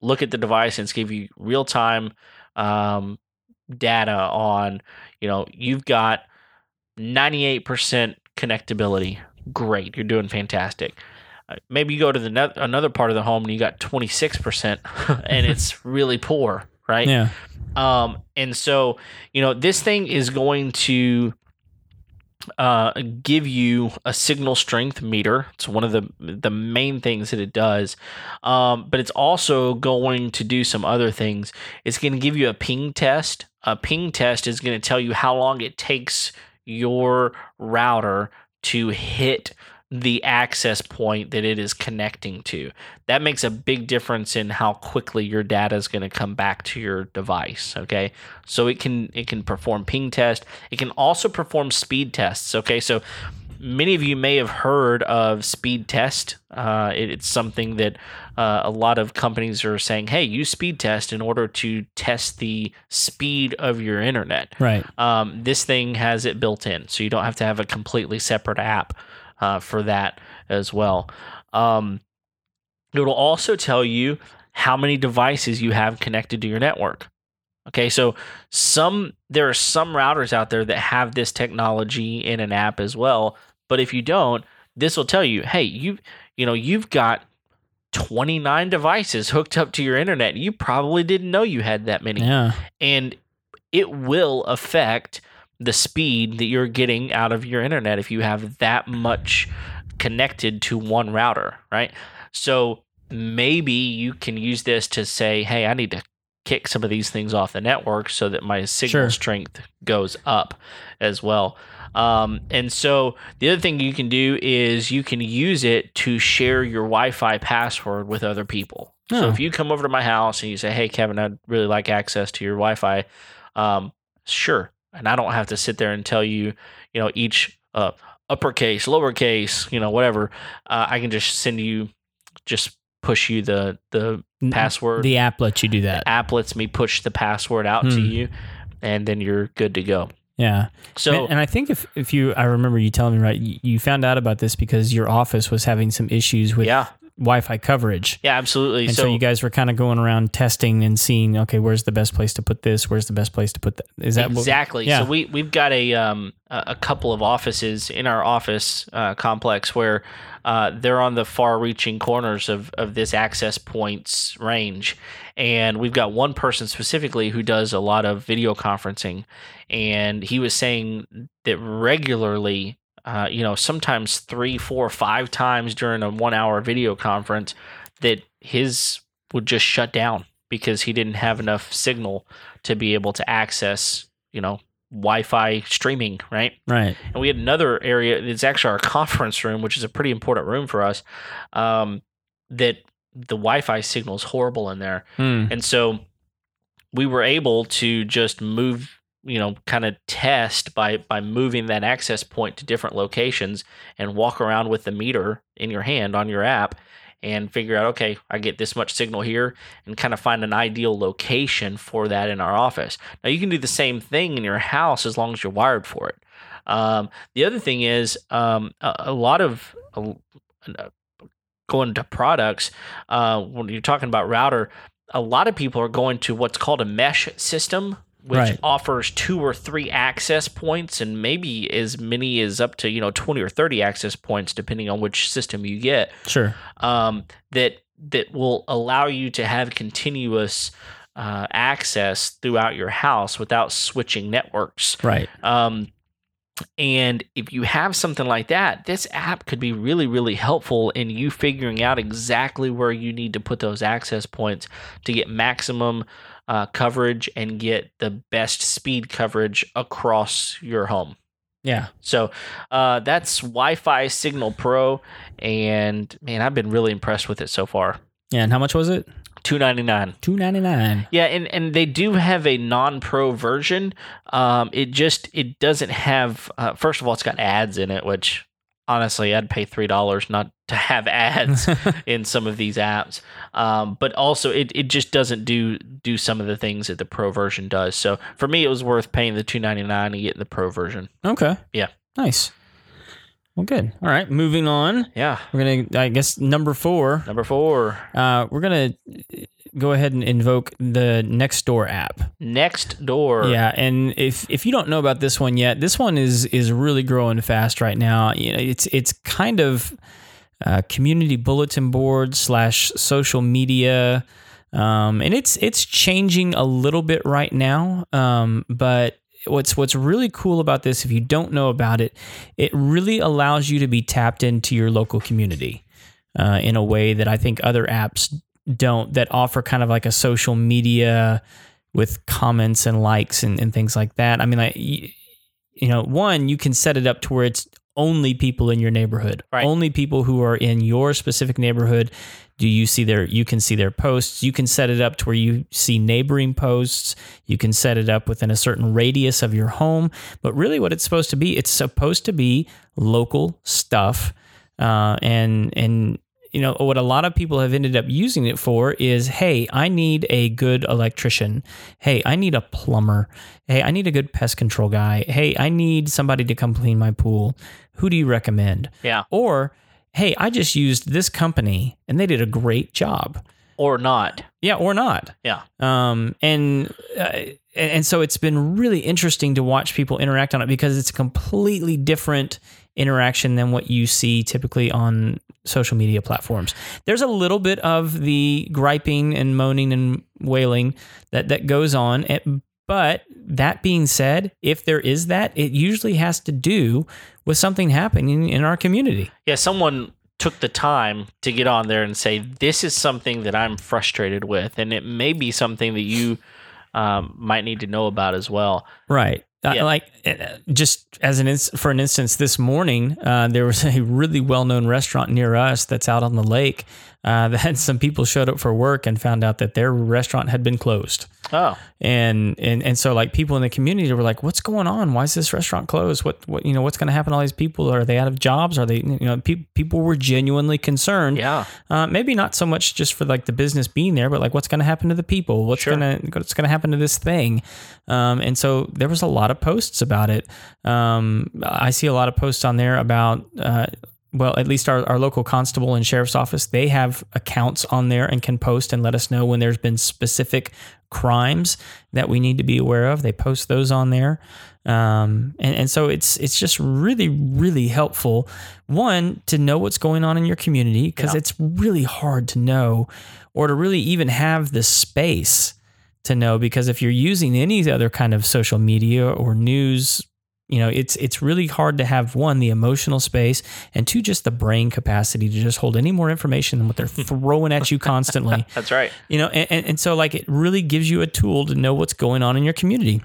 look at the device, and it's give you real-time um, data on, you know, you've got ninety-eight percent connectability. Great. You're doing fantastic. Uh, maybe you go to the ne- another part of the home and you got twenty-six percent and it's really poor, right? Yeah. Um, and so, you know, this thing is going to Uh, give you a signal strength meter. It's one of the the main things that it does, um, but it's also going to do some other things. It's going to give you a ping test. A ping test is going to tell you how long it takes your router to hit the access point that it is connecting to. That makes a big difference in how quickly your data is going to come back to your device. Okay, so it can it can perform ping tests. It can also perform speed tests. Okay, so many of you may have heard of speed test. Uh, it, it's something that uh, a lot of companies are saying, hey, use speed test in order to test the speed of your internet. Right. Um, this thing has it built in, so you don't have to have a completely separate app Uh, for that as well. Um, it'll also tell you how many devices you have connected to your network. Okay, so some there are some routers out there that have this technology in an app as well, but if you don't, this will tell you, hey, you you know, you've got twenty-nine devices hooked up to your internet. You probably didn't know you had that many. Yeah. And it will affect the speed that you're getting out of your internet if you have that much connected to one router, right? So maybe you can use this to say, hey, I need to kick some of these things off the network so that my signal sure. strength goes up as well. Um, and so the other thing you can do is you can use it to share your Wi-Fi password with other people. Oh. So if you come over to my house and you say, hey, Kevin, I'd really like access to your Wi-Fi. Um, sure. And I don't have to sit there and tell you, you know, each uh, uppercase, lowercase, you know, whatever. Uh, I can just send you, just push you the, the password. The app lets you do that. The app lets me push the password out hmm. to you, and then you're good to go. Yeah. So, and I think if, if you, I remember you telling me, right, you found out about this because your office was having some issues with yeah. Wi-Fi coverage. Yeah, absolutely. And so, so you guys were kind of going around testing and seeing, okay, where's the best place to put this? Where's the best place to put that? Is that exactly. What, yeah. So we, we've got a, um, a couple of offices in our office uh, complex where uh, they're on the far reaching corners of, of this access points range. And we've got one person specifically who does a lot of video conferencing. And he was saying that regularly, Uh, you know, sometimes three, four, five times during a one-hour video conference, that his would just shut down because he didn't have enough signal to be able to access, you know, Wi-Fi streaming, right? Right. And we had another area, it's actually our conference room, which is a pretty important room for us, um, that the Wi-Fi signal is horrible in there. Mm. And so we were able to just move, you know, kind of test by, by moving that access point to different locations and walk around with the meter in your hand on your app and figure out, okay, I get this much signal here, and kind of find an ideal location for that in our office. Now, you can do the same thing in your house as long as you're wired for it. Um, the other thing is um, a, a lot of uh, going to products, uh, when you're talking about router, a lot of people are going to what's called a mesh system, which right. offers two or three access points, and maybe as many as up to, you know, twenty or thirty access points, depending on which system you get. Sure. Um, that that will allow you to have continuous uh, access throughout your house without switching networks. Right. Um, and if you have something like that, this app could be really, really helpful in you figuring out exactly where you need to put those access points to get maximum Uh, coverage and get the best speed coverage across your home. Yeah. So uh, that's Wi-Fi Signal Pro, and man, I've been really impressed with it so far. Yeah. And how much was it? two ninety-nine two ninety-nine Yeah, and, and they do have a non-pro version. Um, it just it doesn't have. Uh, first of all, it's got ads in it, which honestly, I'd pay three dollars not to have ads in some of these apps. Um, but also, it, it just doesn't do do some of the things that the pro version does. So for me, it was worth paying the two ninety-nine and getting the pro version. Okay. Yeah. Nice. Well, good. All right. Moving on. Yeah. We're going to, I guess, number four. Number four. Uh, we're going to go ahead and invoke the Nextdoor app. Nextdoor. Yeah, and if if you don't know about this one yet, this one is is really growing fast right now. You know, it's it's kind of uh, community bulletin board slash social media, um, and it's it's changing a little bit right now. Um, but what's what's really cool about this, if you don't know about it, it really allows you to be tapped into your local community uh, in a way that I think other apps don't, that offer kind of like a social media with comments and likes and, and things like that. I mean, like, you, you know, one, you can set it up to where it's only people in your neighborhood, right. Only people who are in your specific neighborhood. Do you see their, you can see their posts. You can set it up to where you see neighboring posts. You can set it up within a certain radius of your home, but really what it's supposed to be, it's supposed to be local stuff. Uh, and, and, You know, what a lot of people have ended up using it for is, hey, I need a good electrician. Hey, I need a plumber. Hey, I need a good pest control guy. Hey, I need somebody to come clean my pool. Who do you recommend? Yeah. Or, hey, I just used this company and they did a great job. Or not. Yeah, or not. Yeah. Um, and uh, and so it's been really interesting to watch people interact on it, because it's a completely different interaction than what you see typically on social media platforms. There's a little bit of the griping and moaning and wailing that, that goes on. But that being said, if there is that, it usually has to do with something happening in our community. Yeah, someone took the time to get on there and say, this is something that I'm frustrated with, and it may be something that you um, might need to know about as well. Right. Yeah. Uh, like just as an ins- for an instance, this morning, uh, there was a really well-known restaurant near us that's out on the lake uh, that had some people showed up for work and found out that their restaurant had been closed. Oh, and and and so like people in the community were like, "What's going on? Why is this restaurant closed? What what you know? What's going to happen to all these people? Are they out of jobs? Are they you know?" Pe- people were genuinely concerned. Yeah, uh, maybe not so much just for like the business being there, but like what's going to happen to the people? What's sure. gonna what's going to happen to this thing? Um, and so there was a lot of posts about it. Um, I see a lot of posts on there about, uh, well, at least our, our local constable and sheriff's office, they have accounts on there and can post and let us know when there's been specific crimes that we need to be aware of. They post those on there. Um, and, and so it's, it's just really, really helpful, one, to know what's going on in your community, because yeah. it's really hard to know or to really even have the space to know, because if you're using any other kind of social media or news, you know, it's it's really hard to have, one, the emotional space, and two, just the brain capacity to just hold any more information than what they're throwing at you constantly. That's right. You know, and, and so like it really gives you a tool to know what's going on in your community,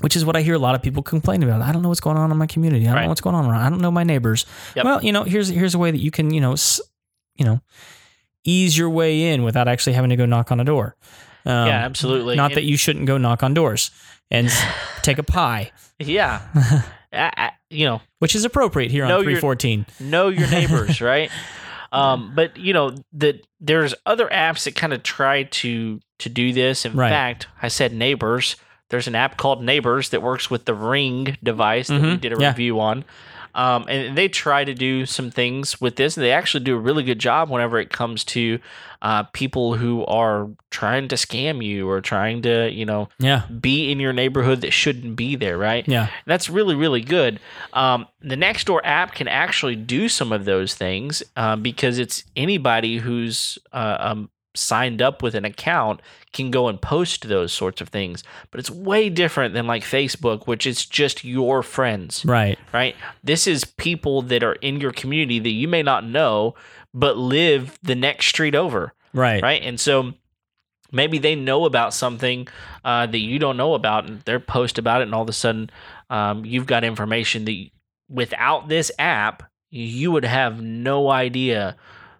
which is what I hear a lot of people complain about. I don't know what's going on in my community. I don't right. know what's going on around. I don't know my neighbors. Yep. Well, you know, here's here's a way that you can, you know, s- you know, ease your way in without actually having to go knock on a door. Um, yeah, absolutely. Not and that you shouldn't go knock on doors and take a pie. Yeah. I, I, you know, which is appropriate here on three fourteen. Your, know your neighbors, right? Um, but, you know, the, there's other apps that kind of try to, to do this. In right. fact, I said Neighbors. There's an app called Neighbors that works with the Ring device that mm-hmm. we did a yeah. review on. Um, and they try to do some things with this, and they actually do a really good job whenever it comes to uh, people who are trying to scam you or trying to, you know, yeah. be in your neighborhood that shouldn't be there, right? Yeah. And that's really, really good. Um, the Nextdoor app can actually do some of those things uh, because it's anybody who's uh, um, signed up with an account can go and post those sorts of things, but it's way different than like Facebook, which is just your friends. Right. Right. This is people that are in your community that you may not know, but live the next street over. Right. Right. And so maybe they know about something uh, that you don't know about, and they're post about it. And all of a sudden um, you've got information that you, without this app, you would have no idea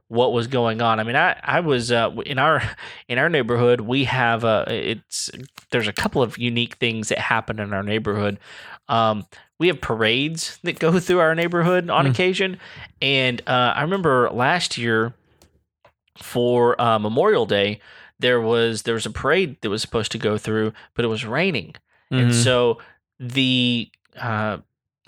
what was going on. I mean, I, I was uh, in our in our neighborhood. We have a it's there's a couple of unique things that happen in our neighborhood. Um, we have parades that go through our neighborhood on mm. occasion, and uh, I remember last year for uh, Memorial Day there was there was a parade that was supposed to go through, but it was raining, mm-hmm. and so the uh,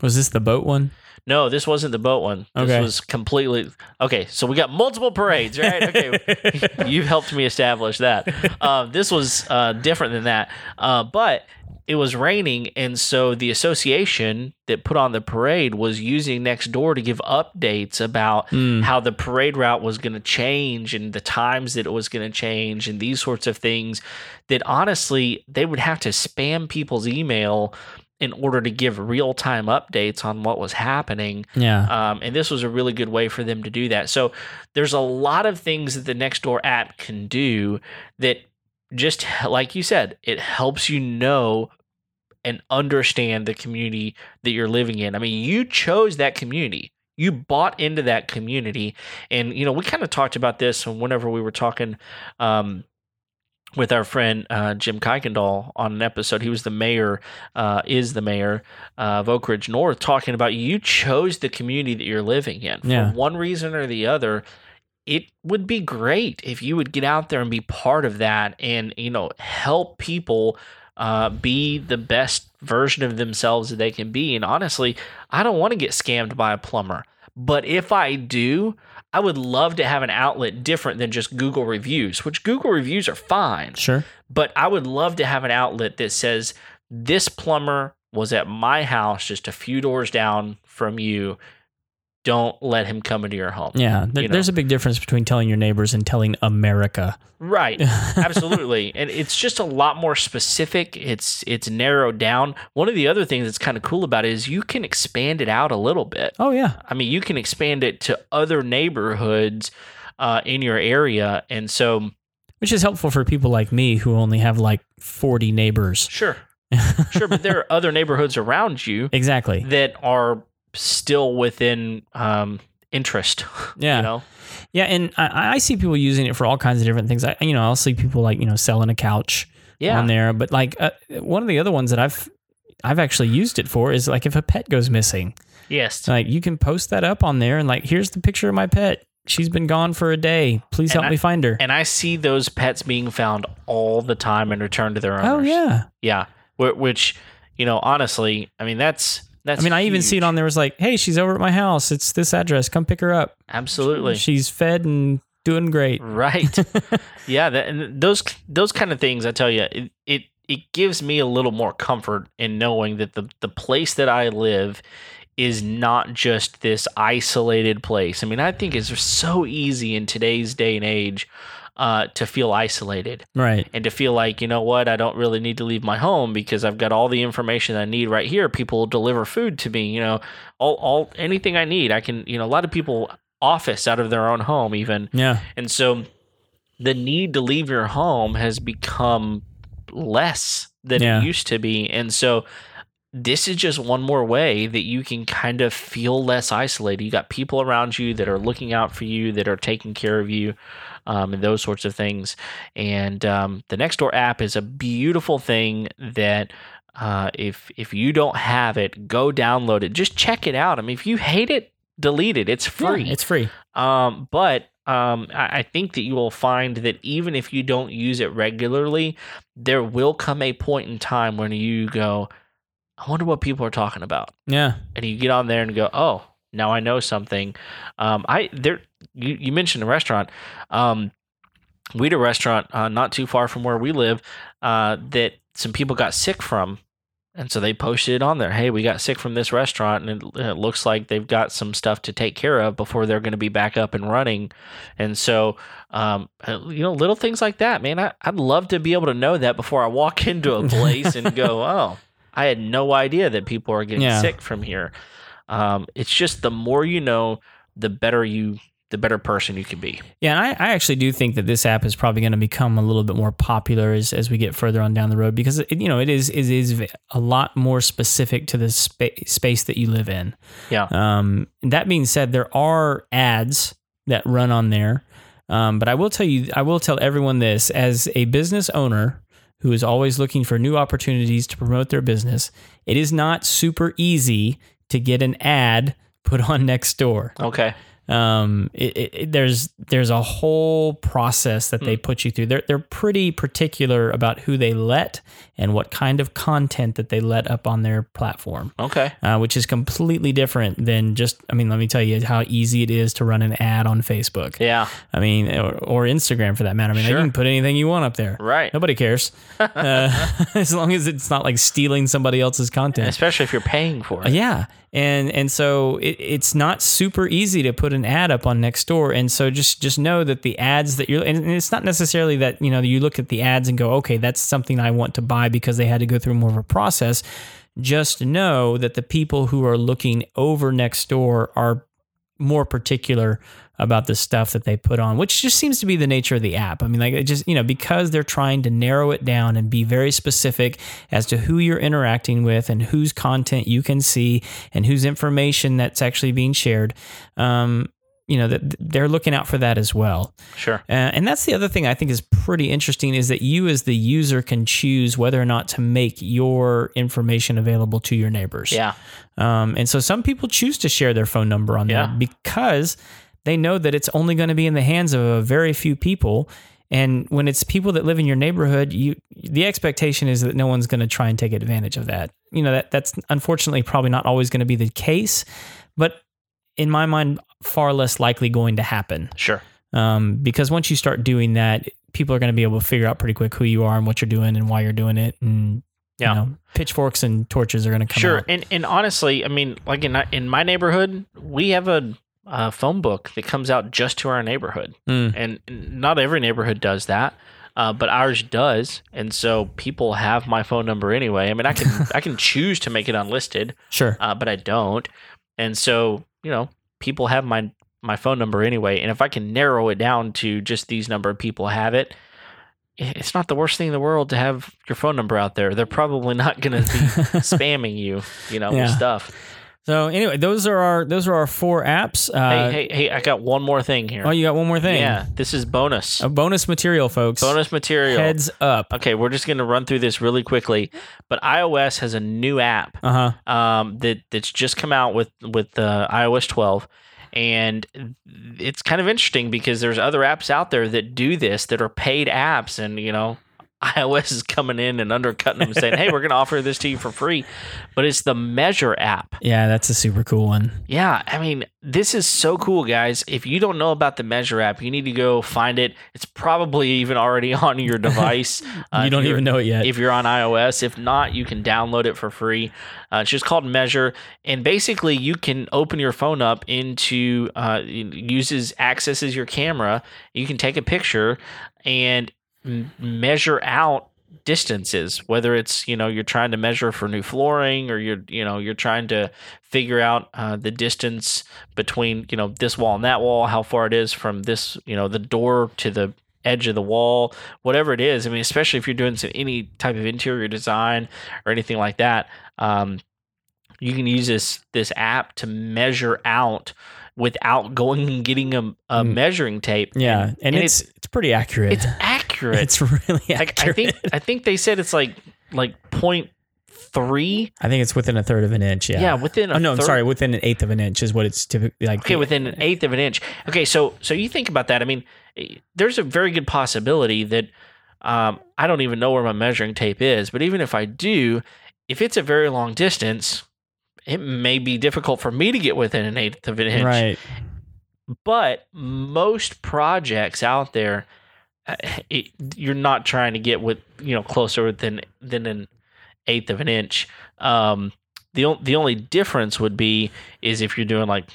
was this the boat one? No, this wasn't the boat one. This okay. was completely... Okay, so we got multiple parades, right? Okay, you've helped me establish that. Uh, this was uh, different than that. Uh, but it was raining, and so the association that put on the parade was using Nextdoor to give updates about mm. how the parade route was going to change and the times that it was going to change and these sorts of things that, honestly, they would have to spam people's email in order to give real-time updates on what was happening. Yeah. Um, and this was a really good way for them to do that. So there's a lot of things that the Nextdoor app can do that just, like you said, it helps you know and understand the community that you're living in. I mean, you chose that community. You bought into that community. And, you know, we kind of talked about this whenever we were talking um, – with our friend uh, Jim Kuykendall on an episode. He was the mayor, uh, is the mayor uh, of Oak Ridge North, talking about you chose the community that you're living in. For yeah. one reason or the other, it would be great if you would get out there and be part of that and, you know, help people uh, be the best version of themselves that they can be. And honestly, I don't want to get scammed by a plumber. But if I do, I would love to have an outlet different than just Google reviews, which Google reviews are fine. Sure. But I would love to have an outlet that says, this plumber was at my house just a few doors down from you. don't let him come into your home. Yeah. There, you know? There's a big difference between telling your neighbors and telling America. Right. Absolutely. And it's just a lot more specific. It's it's narrowed down. One of the other things that's kind of cool about it is you can expand it out a little bit. Oh, yeah. I mean, you can expand it to other neighborhoods uh, in your area. And so... Which is helpful for people like me who only have like forty neighbors. Sure. Sure, but there are other neighborhoods around you. Exactly. That are still within um, interest. Yeah. You know? Yeah, and I, I see people using it for all kinds of different things. I, you know, I'll see people like, you know, selling a couch yeah. on there. But like uh, one of the other ones that I've I've actually used it for is like if a pet goes missing. Yes. Like you can post that up on there and like, here's the picture of my pet. She's been gone for a day. Please help me find her. And I see those pets being found all the time and returned to their owners. Oh, yeah. Yeah. Which, you know, honestly, I mean, that's, that's, I mean, huge. I even see it on there was like, hey, she's over at my house. It's this address. Come pick her up. Absolutely. She, she's fed and doing great. Right. Yeah. That, and those, those kind of things, I tell you, it, it, it gives me a little more comfort in knowing that the, the place that I live is not just this isolated place. I mean, I think it's so easy in today's day and age Uh, to feel isolated. Right. And to feel like, you know what, I don't really need to leave my home because I've got all the information I need right here. People deliver food to me, you know, all, all anything I need. I can, you know, a lot of people office out of their own home even. Yeah. And so the need to leave your home has become less than yeah. it used to be. And so this is just one more way that you can kind of feel less isolated. You got people around you that are looking out for you, that are taking care of you. Um, and those sorts of things. And um, the Nextdoor app is a beautiful thing that uh, if if you don't have it, go download it. Just check it out. I mean, if you hate it, delete it. It's free. Yeah, it's free. Um, but um, I, I think that you will find that even if you don't use it regularly, there will come a point in time when you go, I wonder what people are talking about. Yeah. And you get on there and go, oh, now I know something. Um, I there. You, you mentioned a restaurant. Um, we had a restaurant uh, not too far from where we live uh, that some people got sick from. And so they posted it on there. Hey, we got sick from this restaurant, and it, and it looks like they've got some stuff to take care of before they're going to be back up and running. And so, um, you know, little things like that, man. I, I'd love to be able to know that before I walk into a place and go, oh, I had no idea that people are getting yeah. sick from here. Um, it's just the more you know, the better you the better person you can be. Yeah, and I, I actually do think that this app is probably going to become a little bit more popular as, as we get further on down the road because, it, you know, it is, it is a lot more specific to the spa- space that you live in. Yeah. Um, that being said, there are ads that run on there, um, but I will tell you, I will tell everyone this, as a business owner who is always looking for new opportunities to promote their business, it is not super easy to get an ad put on Nextdoor. Okay. Um, it, it, there's there's a whole process that mm. they put you through. They're they're pretty particular about who they let and what kind of content that they let up on their platform. Okay, uh, which is completely different than just. I mean, let me tell you how easy it is to run an ad on Facebook. Yeah, I mean, or, or Instagram for that matter. I mean, sure. You can put anything you want up there. Right, nobody cares uh, as long as it's not like stealing somebody else's content. Yeah, especially if you're paying for it. Uh, yeah. And and so it, it's not super easy to put an ad up on Nextdoor. And so just, just know that the ads that you're... And it's not necessarily that, you know, you look at the ads and go, okay, that's something I want to buy because they had to go through more of a process. Just know that the people who are looking over Nextdoor are more particular about the stuff that they put on, which just seems to be the nature of the app. I mean, like it just, you know, because they're trying to narrow it down and be very specific as to who you're interacting with and whose content you can see and whose information that's actually being shared. Um, you know, that they're looking out for that as well. Sure. Uh, and that's the other thing I think is pretty interesting is that you as the user can choose whether or not to make your information available to your neighbors. Yeah. Um, and so some people choose to share their phone number on yeah. there because they know that it's only going to be in the hands of a very few people. And when it's people that live in your neighborhood, you the expectation is that no one's going to try and take advantage of that. You know, that that's unfortunately probably not always going to be the case, but in my mind, far less likely going to happen. Sure. Um, because once you start doing that, people are going to be able to figure out pretty quick who you are and what you're doing and why you're doing it. And yeah. you know, pitchforks and torches are going to come sure. out. Sure. And, and honestly, I mean, like in, in my neighborhood, we have a, a phone book that comes out just to our neighborhood. Mm. And not every neighborhood does that. Uh, but ours does, and so people have my phone number anyway. I mean, I can I can choose to make it unlisted, sure, uh, but I don't. And so, you know, people have my my phone number anyway. And if I can narrow it down to just these number of people have it, it's not the worst thing in the world to have your phone number out there. They're probably not going to be spamming you, you know, yeah. stuff. So anyway, those are our those are our four apps. Uh, hey, hey, hey! I got one more thing here. Oh, you got one more thing? Yeah, this is bonus. A bonus material, folks. Bonus material. Heads up. Okay, we're just going to run through this really quickly. But iOS has a new app uh-huh. um, that that's just come out with with uh, iOS twelve, and it's kind of interesting because there's other apps out there that do this that are paid apps, and you know. iOS is coming in and undercutting them, saying, "Hey, we're going to offer this to you for free," but it's the Measure app. Yeah, that's a super cool one. Yeah, I mean, this is so cool, guys. If you don't know about the Measure app, you need to go find it. It's probably even already on your device. Uh, you don't even know it yet. If you're on iOS, if not, you can download it for free. Uh, it's just called Measure, and basically, you can open your phone up into uh, uses accesses your camera. You can take a picture and measure out distances, whether it's, you know, you're trying to measure for new flooring or you're, you know, you're trying to figure out uh, the distance between, you know, this wall and that wall, how far it is from this, you know, the door to the edge of the wall, whatever it is. I mean, especially if you're doing some, any type of interior design or anything like that, um, you can use this, this app to measure out without going and getting a, a measuring tape. Yeah. And, and, and it's, it's, it's pretty accurate. It's accurate. It's really accurate. Like, I think, I think they said it's like, like point three. I think it's within a third of an inch. Yeah. Yeah. Within a oh, no, third. I'm sorry. Within an eighth of an inch is what it's typically like. Okay. Within an eighth of an inch. Okay. So, so you think about that. I mean, there's a very good possibility that, um, I don't even know where my measuring tape is, but even if I do, if it's a very long distance, it may be difficult for me to get within an eighth of an inch. Right. But most projects out there, it, you're not trying to get with, you know, closer than than an eighth of an inch. Um, the the only difference would be is if you're doing like,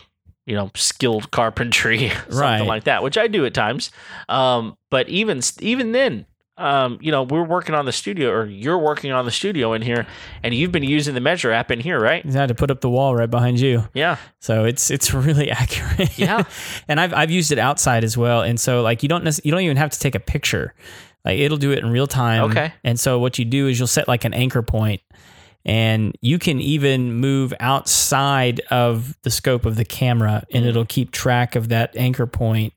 you know, skilled carpentry, something right. like that, which I do at times. Um, but even even then. Um, you know, we're working on the studio, or you're working on the studio in here, and you've been using the Measure app in here, right? You had to put up the wall right behind you. Yeah. So it's it's really accurate. Yeah. And I've I've used it outside as well, and so like you don't nec- you don't even have to take a picture, like it'll do it in real time. Okay. And so what you do is you'll set like an anchor point, and you can even move outside of the scope of the camera, and it'll keep track of that anchor point.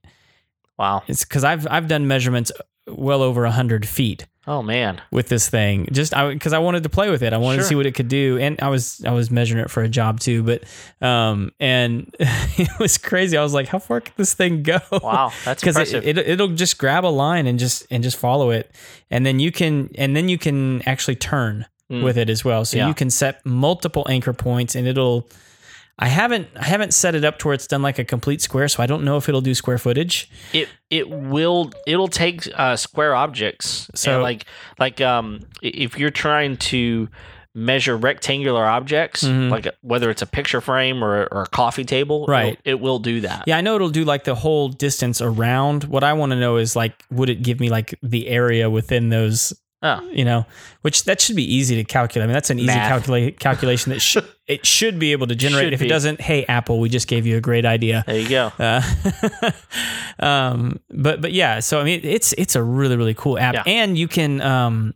Wow. It's because I've I've done measurements well over a hundred feet. Oh man! With this thing, just I because I wanted to play with it, I wanted sure. to see what it could do, and I was I was measuring it for a job too. But um, and it was crazy. I was like, how far could this thing go? Wow, that's impressive. It, it, it'll just grab a line and just and just follow it, and then you can and then you can actually turn mm. with it as well. So yeah. you can set multiple anchor points, and it'll. I haven't I haven't set it up to where it's done like a complete square, so I don't know if it'll do square footage. It it will it'll take uh, square objects. So like like um if you're trying to measure rectangular objects, mm-hmm. like a, whether it's a picture frame or, or a coffee table, right? It will do that. Yeah, I know it'll do like the whole distance around. What I want to know is like, would it give me like the area within those? Oh. You know, which that should be easy to calculate. I mean, that's an easy calcula- calculation that sh- it should be able to generate. Should if be. It doesn't, hey, Apple, we just gave you a great idea. There you go. Uh, um, but but yeah, so I mean, it's it's a really really cool app, yeah. and you can um,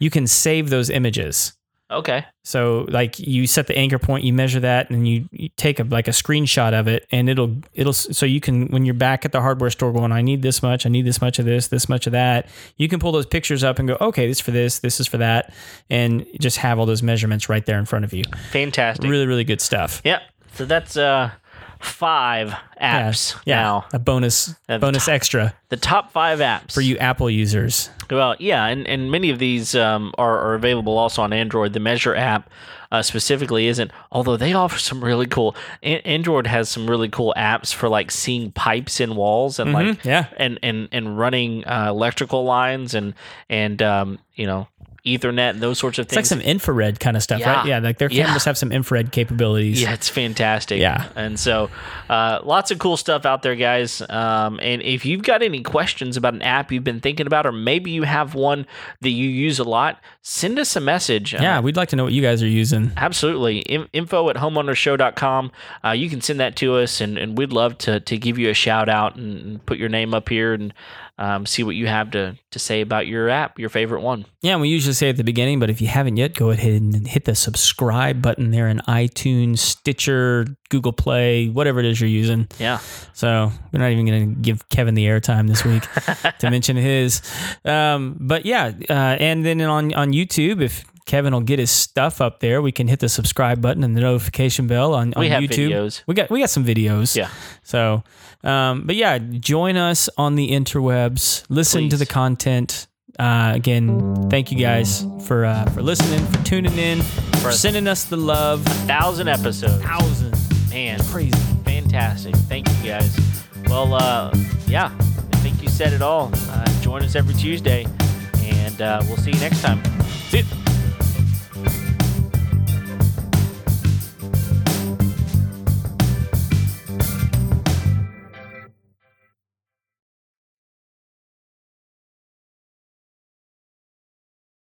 you can save those images. Okay. So like you set the anchor point, you measure that, and you, you take a like a screenshot of it, and it'll it'll so you can when you're back at the hardware store going, I need this much, I need this much of this, this much of that. You can pull those pictures up and go, okay, this is for this, this is for that, and just have all those measurements right there in front of you. Fantastic. Really, really good stuff. Yep. So that's uh five apps yeah, yeah, now. A bonus uh, bonus top, extra. The top five apps. For you Apple users. Well, yeah, and, and many of these um, are, are available also on Android. The Measure app uh, specifically isn't, although they offer some really cool... A- Android has some really cool apps for like seeing pipes in walls and mm-hmm, like yeah. and, and, and running uh, electrical lines and, and um, you know... Ethernet and those sorts of things. It's like some infrared kind of stuff, yeah. right? Yeah, like their cameras yeah. have some infrared capabilities. Yeah, it's fantastic. Yeah. And so uh, lots of cool stuff out there, guys. Um, and if you've got any questions about an app you've been thinking about, or maybe you have one that you use a lot, send us a message. Yeah, uh, we'd like to know what you guys are using. Absolutely. In- info at homeownershow dot com. Uh, you can send that to us, and, and we'd love to to give you a shout out and put your name up here and Um, see what you have to, to say about your app, your favorite one. Yeah, and we usually say at the beginning, but if you haven't yet, go ahead and hit the subscribe button there in iTunes, Stitcher, Google Play, whatever it is you're using. Yeah. So we're not even going to give Kevin the airtime this week to mention his. Um, but yeah, uh, and then on, on YouTube, if Kevin will get his stuff up there, we can hit the subscribe button and the notification bell on, on we have YouTube. Videos. We got we got some videos. Yeah. So, um, but yeah, join us on the interwebs. Listen Please. to the content. Uh, again, thank you guys for uh, for listening, for tuning in, for, for sending us the love. A thousand episodes. Thousand. Man, crazy, fantastic. Thank you guys. Well, uh, yeah, I think you said it all. Uh, join us every Tuesday, and uh, we'll see you next time. See you.